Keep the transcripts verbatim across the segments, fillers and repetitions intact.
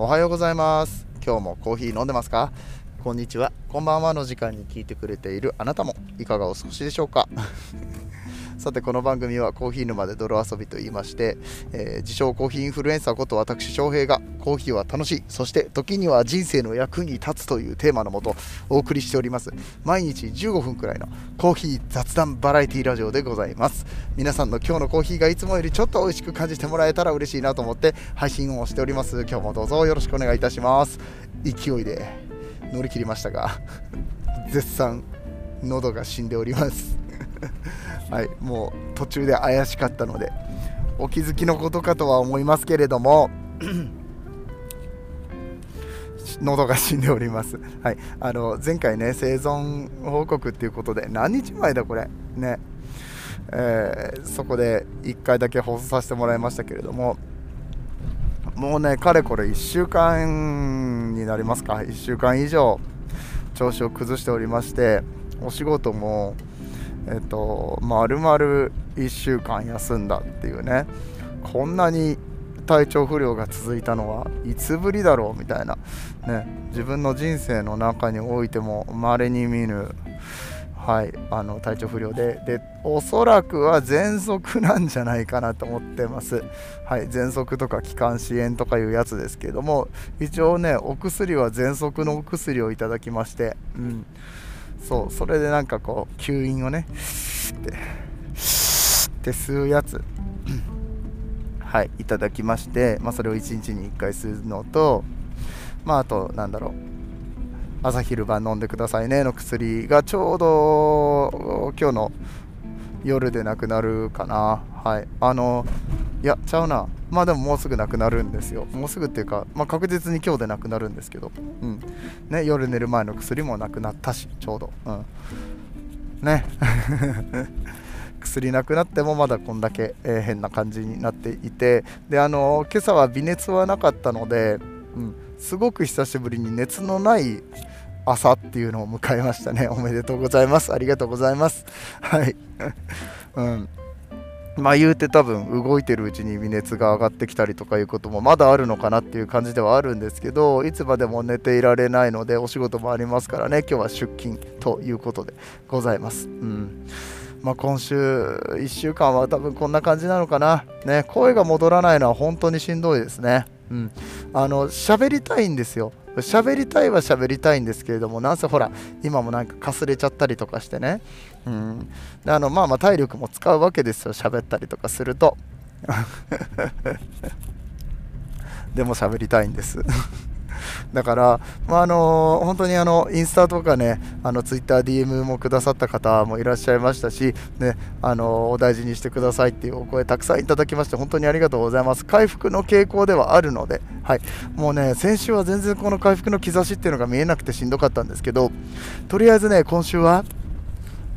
おはようございます。今日もコーヒー飲んでますか？こんにちは、こんばんはの時間に聞いてくれているあなたもいかがお過ごしでしょうか？さて、この番組はコーヒー沼で泥遊びと言いまして、えー、自称コーヒーインフルエンサーこと私翔平がコーヒーは楽しい、そして時には人生の役に立つというテーマのもとお送りしております。毎日じゅうごふんくらいのコーヒー雑談バラエティラジオでございます。皆さんの今日のコーヒーがいつもよりちょっと美味しく感じてもらえたら嬉しいなと思って配信をしております。今日もどうぞよろしくお願いいたします。勢いで乗り切りましたが絶賛喉が死んでおりますはい、もう途中で怪しかったのでお気づきのことかとは思いますけれども喉が死んでおります、はい、あの前回ね、生存報告ということで何日前だこれね、えー、そこでいっかいだけ放送させてもらいましたけれども、もうねかれこれいっしゅうかんになりますか、いっしゅうかん以上調子を崩しておりまして、お仕事もえっと、丸々いっしゅうかん休んだっていうね、こんなに体調不良が続いたのはいつぶりだろうみたいな、ね、自分の人生の中においても稀に見ぬ、はい、あの体調不良 で, でおそらくは喘息なんじゃないかなと思ってます。はい、喘息とか気管支炎とかいうやつですけれども、一応ねお薬は喘息のお薬をいただきまして、うん、そう、それでなんかこう吸引をねってって吸うやつはい、いただきまして、まあ、それをいちにちにいっかい吸うのと、まあ、あとなんだろう、朝昼晩飲んでくださいねの薬がちょうど今日の夜でなくなるかな。はい、あのいやちゃうな、まあでももうすぐなくなるんですよ。もうすぐっていうか、まあ、確実に今日でなくなるんですけど、うんね、夜寝る前の薬もなくなったし、ちょうど、うんね、薬なくなってもまだこんだけ、えー、変な感じになっていて、であの今朝は微熱はなかったので、うん、すごく久しぶりに熱のない朝っていうのを迎えましたね。おめでとうございます。ありがとうございます。はい、うんまあ、言うて多分動いてるうちに微熱が上がってきたりとかいうこともまだあるのかなっていう感じではあるんですけど、いつまでも寝ていられないので、お仕事もありますからね、今日は出勤ということでございます。うんまあ、今週いっしゅうかんは多分こんな感じなのかな、ね、声が戻らないのは本当にしんどいですね。うん、あの喋りたいんですよ。喋りたいは喋りたいんですけれども、なんせほら今もなんかかすれちゃったりとかしてね、うん、であのまあまあ体力も使うわけですよ、喋ったりとかするとでも喋りたいんですだから、まああのー、本当にあのインスタとかね、あのツイッター ディーエム もくださった方もいらっしゃいましたし、ね、あのー、お大事にしてくださいっていうお声たくさんいただきまして本当にありがとうございます。回復の傾向ではあるので、はい、もうね先週は全然この回復の兆しっていうのが見えなくてしんどかったんですけど、とりあえずね今週は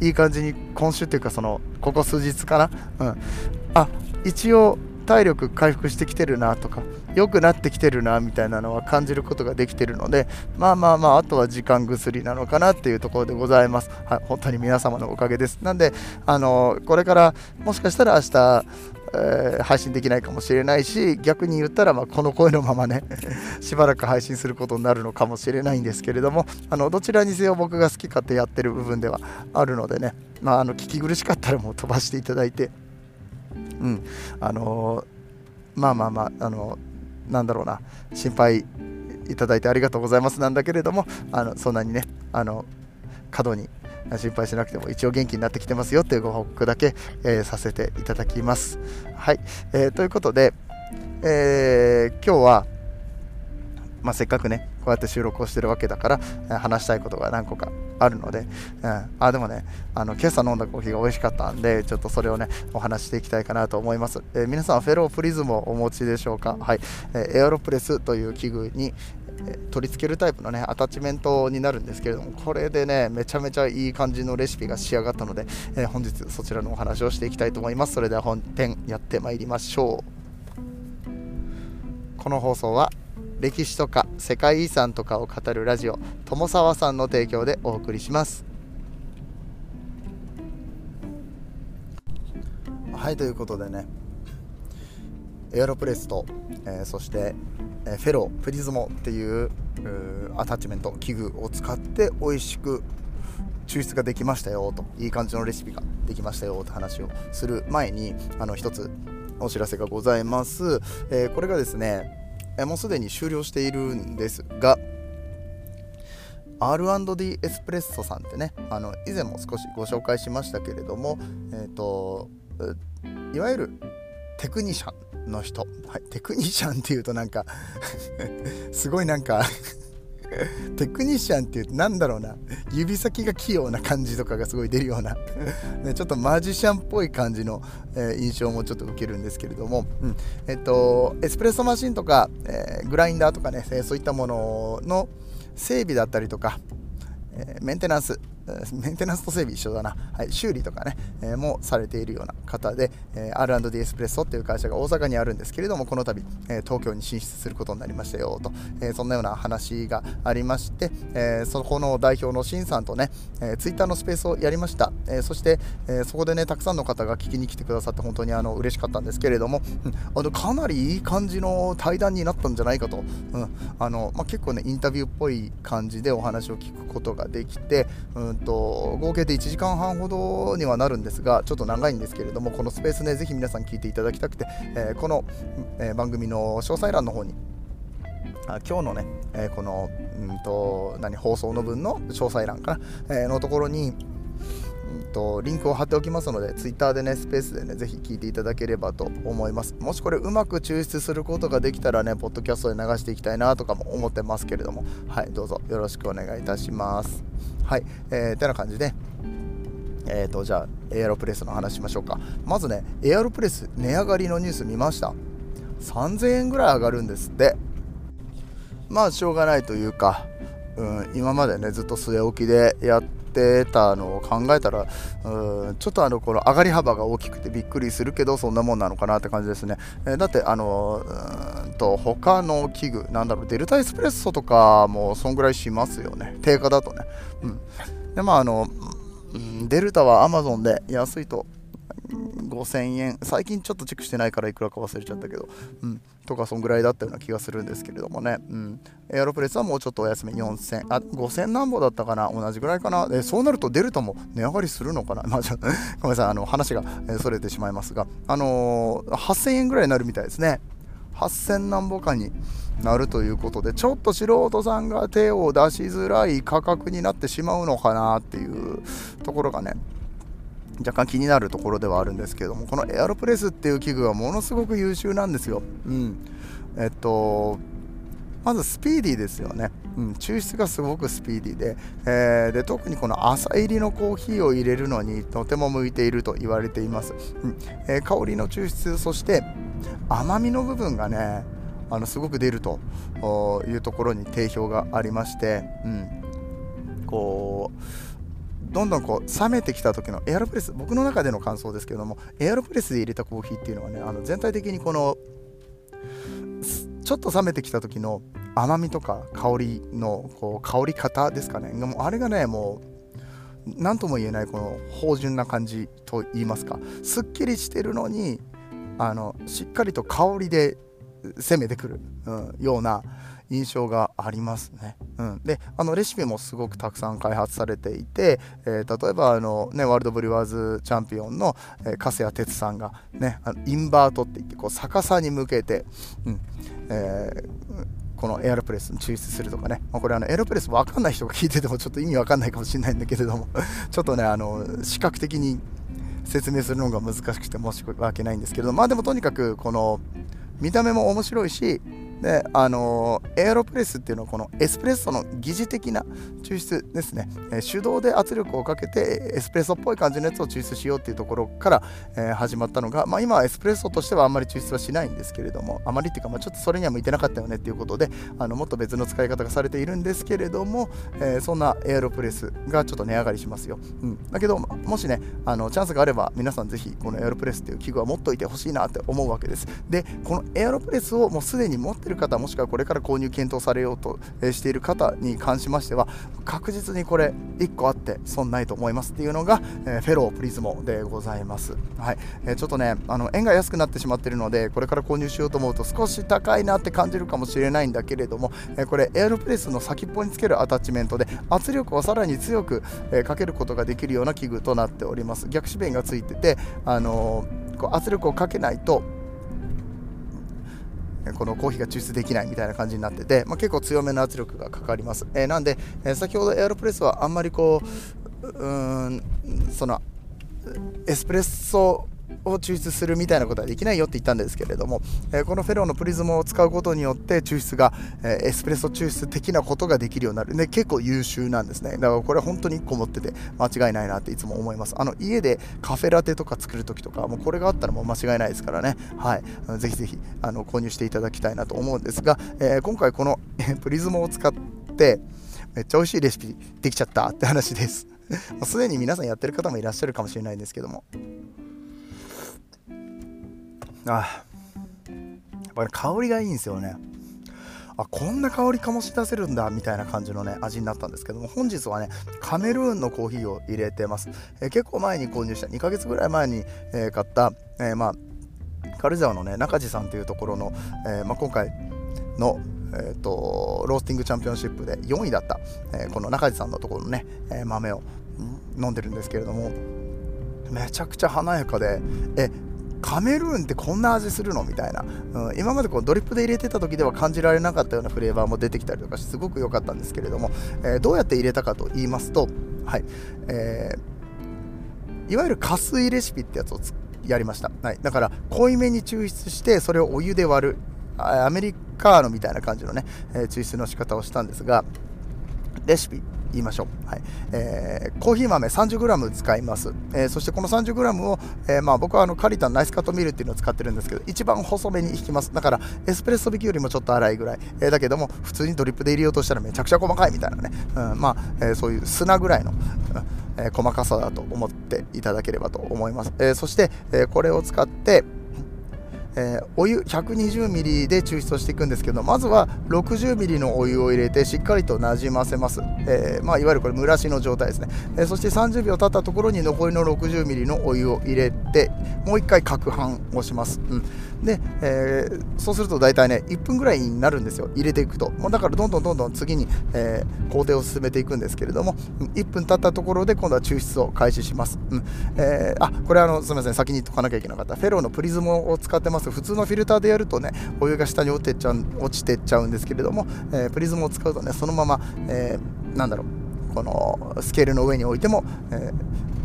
いい感じに、今週っていうかそのここ数日かな、うん、あ一応体力回復してきてるなとか良くなってきてるなみたいなのは感じることができてるので、まあまあまああとは時間薬なのかなっていうところでございます。はい、本当に皆様のおかげです。なんであのこれからもしかしたら明日、えー、配信できないかもしれないし、逆に言ったらまあこの声のままねしばらく配信することになるのかもしれないんですけれども、あのどちらにせよ僕が好き勝手やってる部分ではあるのでね、まあ、あの聞き苦しかったらもう飛ばしていただいて、うん、あのー、まあまあまあ、あのー、なんだろうな、心配いただいてありがとうございますなんだけれども、あのそんなにねあの過度に心配しなくても一応元気になってきてますよというご報告だけ、えー、させていただきます。はい、えー、ということで、えー、今日は、まあ、せっかくねこうやって収録をしてるわけだから話したいことが何個かあるので、うん、あでもねあの今朝飲んだコーヒーが美味しかったんで、ちょっとそれをねお話していきたいかなと思います。えー、皆さんフェロープリズムをお持ちでしょうか？はい、えー、エアロプレスという器具に、えー、取り付けるタイプのねアタッチメントになるんですけれども、これでねめちゃめちゃいい感じのレシピが仕上がったので、えー、本日そちらのお話をしていきたいと思います。それでは本編やってまいりましょう。この放送は歴史とか世界遺産とかを語るラジオ友沢さんの提供でお送りします。はい、ということでね、エアロプレスと、えー、そして、えー、フェロプリズモっていう、うーアタッチメント器具を使って美味しく抽出ができましたよと、いい感じのレシピができましたよと話をする前に、あの一つお知らせがございます。えー、これがですね、えー、もうすでに終了しているんですが、アールアンドディー エスプレッソさんってね、あの以前も少しご紹介しましたけれども、えーと、いわゆるテクニシャンの人、はい、テクニシャンっていうとなんかすごいなんかテクニシャンっていうとなんだろうな、指先が器用な感じとかがすごい出るような、ちょっとマジシャンっぽい感じの、えー、印象もちょっと受けるんですけれども、うん、えっと、エスプレッソマシンとか、えー、グラインダーとかね、そういったものの整備だったりとか、えー、メンテナンスメンテナンスと整備一緒だな、はい、修理とかね、えー、もされているような方で、えー、アールアンドディー エスプレッソっていう会社が大阪にあるんですけれども、この度、えー、東京に進出することになりましたよと、えー、そんなような話がありまして、えー、そこの代表のシンさんとね、えー、ツイッターのスペースをやりました。えー、そして、えー、そこでね、たくさんの方が聞きに来てくださって本当にあの嬉しかったんですけれども、うん、あのかなりいい感じの対談になったんじゃないかと、うん、あのまあ、結構ねインタビューっぽい感じでお話を聞くことができて、うんと合計でいちじかんはんほどにはなるんですが、ちょっと長いんですけれども、このスペースね、ぜひ皆さん聞いていただきたくて、えー、この、えー、番組の詳細欄の方に、あ、今日のね、えー、このうんと何放送の分の詳細欄かな、えー、のところにうんとリンクを貼っておきますので、ツイッターでね、スペースでね、ぜひ聞いていただければと思います。もしこれうまく抽出することができたらね、ポッドキャストで流していきたいなとかも思ってますけれども、はい、どうぞよろしくお願いいたします。はい、えー、てな感じで、えーとじゃあエアロプレスの話しましょうか。まずね、エアロプレス値上がりのニュース見ました。さんぜんえんぐらい上がるんですって。まあしょうがないというか、うん、今までねずっと据え置きでやっててたのを考えたら、うん、ちょっとあのこの上がり幅が大きくてびっくりするけど、そんなもんなのかなって感じですね。えー、だってあのうんと他の器具なんだろう、デルタエスプレッソとかもそんぐらいしますよね、定価だとね。うん、でまああの、うん、デルタはアマゾンで安いとごせんえん、最近ちょっとチェックしてないからいくらか忘れちゃったけど、うん、とかそんぐらいだったような気がするんですけれどもね。うん、エアロプレスはもうちょっとお安め、よんせん、あ、ごせん何本だったかな、同じぐらいかな。えそうなるとデルタも値上がりするのかな、まあ、ちょごめんなさい、あの話がそれてしまいますが、あのー、はっせんえんぐらいになるみたいですね。はっせん何本かになるということで、ちょっと素人さんが手を出しづらい価格になってしまうのかなっていうところがね、若干気になるところではあるんですけれども、このエアロプレスっていう器具はものすごく優秀なんですよ。うん、えっとまずスピーディーですよね。うん、抽出がすごくスピーディーで、えー、で特にこの朝入りのコーヒーを入れるのにとても向いていると言われています。うん、えー、香りの抽出、そして甘みの部分がね、あのすごく出るというところに定評がありまして、うん、こうどんどんこう冷めてきた時のエアロプレス、僕の中での感想ですけども、エアロプレスで入れたコーヒーっていうのはね、あの全体的にこのちょっと冷めてきた時の甘みとか香りのこう香り方ですかね、もうあれがね、もう何とも言えないこの芳醇な感じと言いますか、すっきりしてるのにあのしっかりと香りで攻めてくる、うん、ような印象がありますね。うん、であのレシピもすごくたくさん開発されていて、えー、例えばあの、ね、ワールドブリュワーズチャンピオンの、えー、粕谷哲さんが、ね、あのインバートっていってこう逆さに向けて、うん、えー、このエアロプレスに抽出するとかね、まあ、これあのエアロプレス分かんない人が聞いててもちょっと意味分かんないかもしれないんだけれどもちょっとねあの視覚的に説明するのが難しくて申し訳ないんですけれども、まあでもとにかくこの見た目も面白いし、であのー、エアロプレスっていうのはこのエスプレッソの疑似的な抽出ですね。えー、手動で圧力をかけてエスプレッソっぽい感じのやつを抽出しようっていうところから、えー、始まったのが、まあ、今はエスプレッソとしてはあんまり抽出はしないんですけれども、あまりっていうか、まあ、ちょっとそれには向いてなかったよねっていうことで、あのもっと別の使い方がされているんですけれども、えー、そんなエアロプレスがちょっと値上がりしますよ。うん、だけどもしねあのチャンスがあれば皆さんぜひこのエアロプレスっていう器具は持っといてほしいなって思うわけです。でこのエアロプレスをもうすでに持ってっている方、もしくはこれから購入検討されようとしている方に関しましては、確実にこれいっこあって損ないと思いますっていうのが、えー、フェロープリズモでございます。はい、えー、ちょっとねあの円が安くなってしまっているので、これから購入しようと思うと少し高いなって感じるかもしれないんだけれども、えー、これエアロプレスの先っぽにつけるアタッチメントで圧力をさらに強く、えー、かけることができるような器具となっております。逆止弁がついてて、あのー、こう圧力をかけないとこのコーヒーが抽出できないみたいな感じになってて、まあ、結構強めの圧力がかかります。えー、なんで、えー、先ほどエアロプレスはあんまりこう、うーん、そのエスプレッソを抽出するみたいなことはできないよって言ったんですけれども、えー、このフェローのプリズムを使うことによって抽出が、えー、エスプレッソ抽出的なことができるようになる。で結構優秀なんですね。だからこれは本当にいっこ持ってて間違いないなっていつも思います。あの家でカフェラテとか作るときとかもうこれがあったらもう間違いないですからね。はい、ぜひぜひあの購入していただきたいなと思うんですが、えー、今回このプリズムを使ってめっちゃ美味しいレシピできちゃったって話です。もうすでに皆さんやってる方もいらっしゃるかもしれないんですけども、ああ、香りがいいんですよね。あ、こんな香り醸し出せるんだみたいな感じのね味になったんですけども、本日はねカメルーンのコーヒーを入れてます。えー、結構前に購入したにかげつぐらい前に、えー、買った、えーまあ、軽井沢のね中地さんというところの、えーまあ、今回のえー、とロースティングチャンピオンシップでよんいだった、えー、この中地さんのところのね、えー、豆を飲んでるんですけれども、めちゃくちゃ華やかで、えカメルーンってこんな味するのみたいな、うん、今までこうドリップで入れてた時では感じられなかったようなフレーバーも出てきたりとかしてすごく良かったんですけれども、えー、どうやって入れたかと言いますと、はいえー、いわゆる加水レシピってやつをやりました、はい、だから濃いめに抽出してそれをお湯で割るアメリカーノみたいな感じのね、えー、抽出の仕方をしたんですが、レシピ言いましょう。はいえー、コーヒー豆 さんじゅうグラム 使います。えー、そしてこの さんじゅうグラム を、えーまあ、僕はあのカリタのナイスカットミルっていうのを使ってるんですけど、一番細めに引きます。だからエスプレッソ引きよりもちょっと粗いぐらい、えー、だけども普通にドリップで入れようとしたらめちゃくちゃ細かいみたいなね、うんまあえー、そういう砂ぐらいの、うんえー、細かさだと思っていただければと思います。えー、そして、えー、これを使ってえー、お湯 ひゃくにじゅうミリ で抽出をしていくんですけど、まずは ろくじゅうミリ のお湯を入れてしっかりとなじませます。えーまあ、いわゆるこれ蒸らしの状態ですね。えー、そしてさんじゅうびょう経ったところに残りの ろくじゅうミリ のお湯を入れてもういっかい攪拌をします。うん、で、えー、そうすると大体ねいっぷんぐらいになるんですよ、入れていくと。もうだからどんどんどんどん次に、えー、工程を進めていくんですけれども、いっぷん経ったところで今度は抽出を開始します。うんえー、あこれあのすみません、先に言っとかなきゃいけなかった。フェローのプリズムを使ってます。普通のフィルターでやるとねお湯が下に落ちてっちゃう、落ちてっちゃうんですけれども、えー、プリズムを使うとねそのまま、えー、なんだろうこのスケールの上に置いても、えー、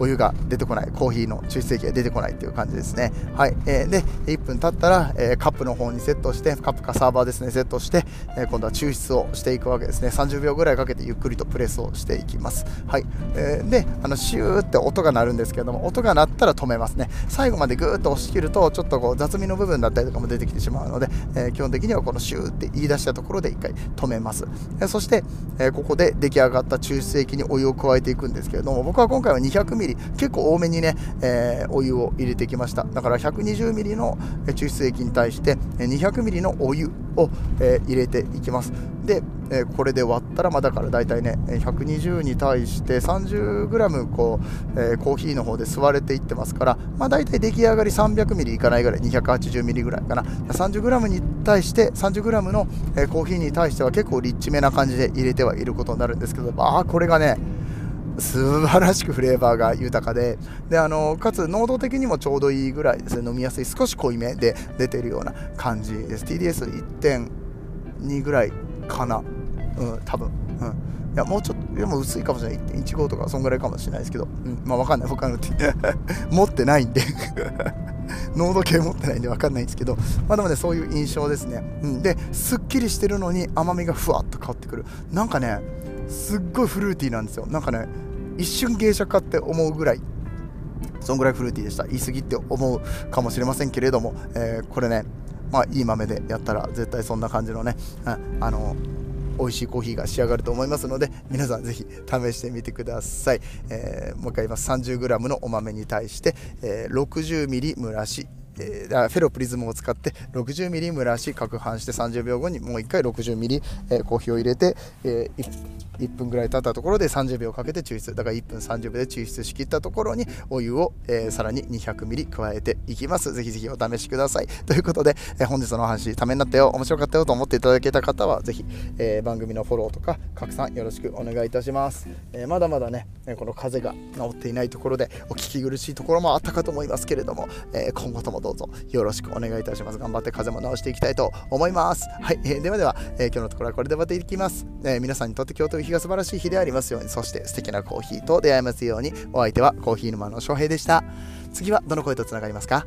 お湯が出てこない、コーヒーの抽出液が出てこないという感じですね。はいえー、でいっぷん経ったら、えー、カップの方にセットして、カップかサーバーですね、セットして、えー、今度は抽出をしていくわけですね。さんじゅうびょうぐらいかけてゆっくりとプレスをしていきます。はいえー、であのシューって音が鳴るんですけども、音が鳴ったら止めますね。最後までぐーっと押し切るとちょっとこう雑味の部分だったりとかも出てきてしまうので、えー、基本的にはこのシューって言い出したところでいっかい止めます。えー、そして、えー、ここで出来上がった抽出液にお湯を加えていくんですけれども、僕は今回は にひゃくミリ、結構多めにね、えー、お湯を入れてきました。だから ひゃくにじゅうミリ の抽出液に対して にひゃくミリ のお湯を、えー、入れていきます。で、えー、これで割ったら、まあ、だから大体ねひゃくにじゅうに対して さんじゅうグラム こう、えー、コーヒーの方で吸われていってますから、まあ、大体出来上がり さんびゃくミリ いかないぐらい、 にひゃくはちじゅうミリ ぐらいかな。 さんじゅうグラム に対して さんじゅうグラム のコーヒーに対しては結構リッチめな感じで入れてはいることになるんですけど、まあこれがね素晴らしくフレーバーが豊かで、であのかつ濃度的にもちょうどいいぐらいですね。飲みやすい、少し濃いめで出てるような感じです。 ティーディーエスいってんに ぐらいかな、うん、多分、うん、いやもうちょっと、いやもう薄いかもしれない、 いってんいちご とかそんぐらいかもしれないですけど、うん、まあ分かんない、他の持ってないんで濃度計持ってないんで分かんないんですけど、まあでもねそういう印象ですね。うん、ですっきりしてるのに甘みがふわっと香ってくる、なんかねすっごいフルーティーなんですよ。なんかね一瞬芸者かって思うぐらい、そんぐらいフルーティーでした。言い過ぎって思うかもしれませんけれども、えー、これねまあいい豆でやったら絶対そんな感じのね、うん、あの美味しいコーヒーが仕上がると思いますので、皆さんぜひ試してみてください。えー、もう一回言います。さんじゅうグラム のお豆に対して、えー、ろくじゅうミリ 蒸らしえー、フェロプリズムを使って ろくじゅうミリ 蒸らし攪拌してさんじゅうびょうごにもういっかい ろくじゅうミリ、えー、コーヒーを入れて、えー、いっぷんぐらい経ったところでさんじゅうびょうかけて抽出、だからいっぷんさんじゅうびょうで抽出しきったところにお湯を、えー、さらに にひゃくミリ 加えていきます。ぜひぜひお試しくださいということで、えー、本日のお話ためになったよ、面白かったよと思っていただけた方はぜひ、えー、番組のフォローとか拡散よろしくお願いいたします。えー、まだまだねこの風が治っていないところでお聞き苦しいところもあったかと思いますけれども、えー、今後ともどうぞよろしくお願いいたします。頑張って風も直していきたいと思います。はい、えー、ではでは、えー、今日のところはこれでまたいきます。えー、皆さんにとって今日という日が素晴らしい日でありますように、そして素敵なコーヒーと出会えますように。お相手はコーヒー沼の翔平でした。次はどの声とつながりますか？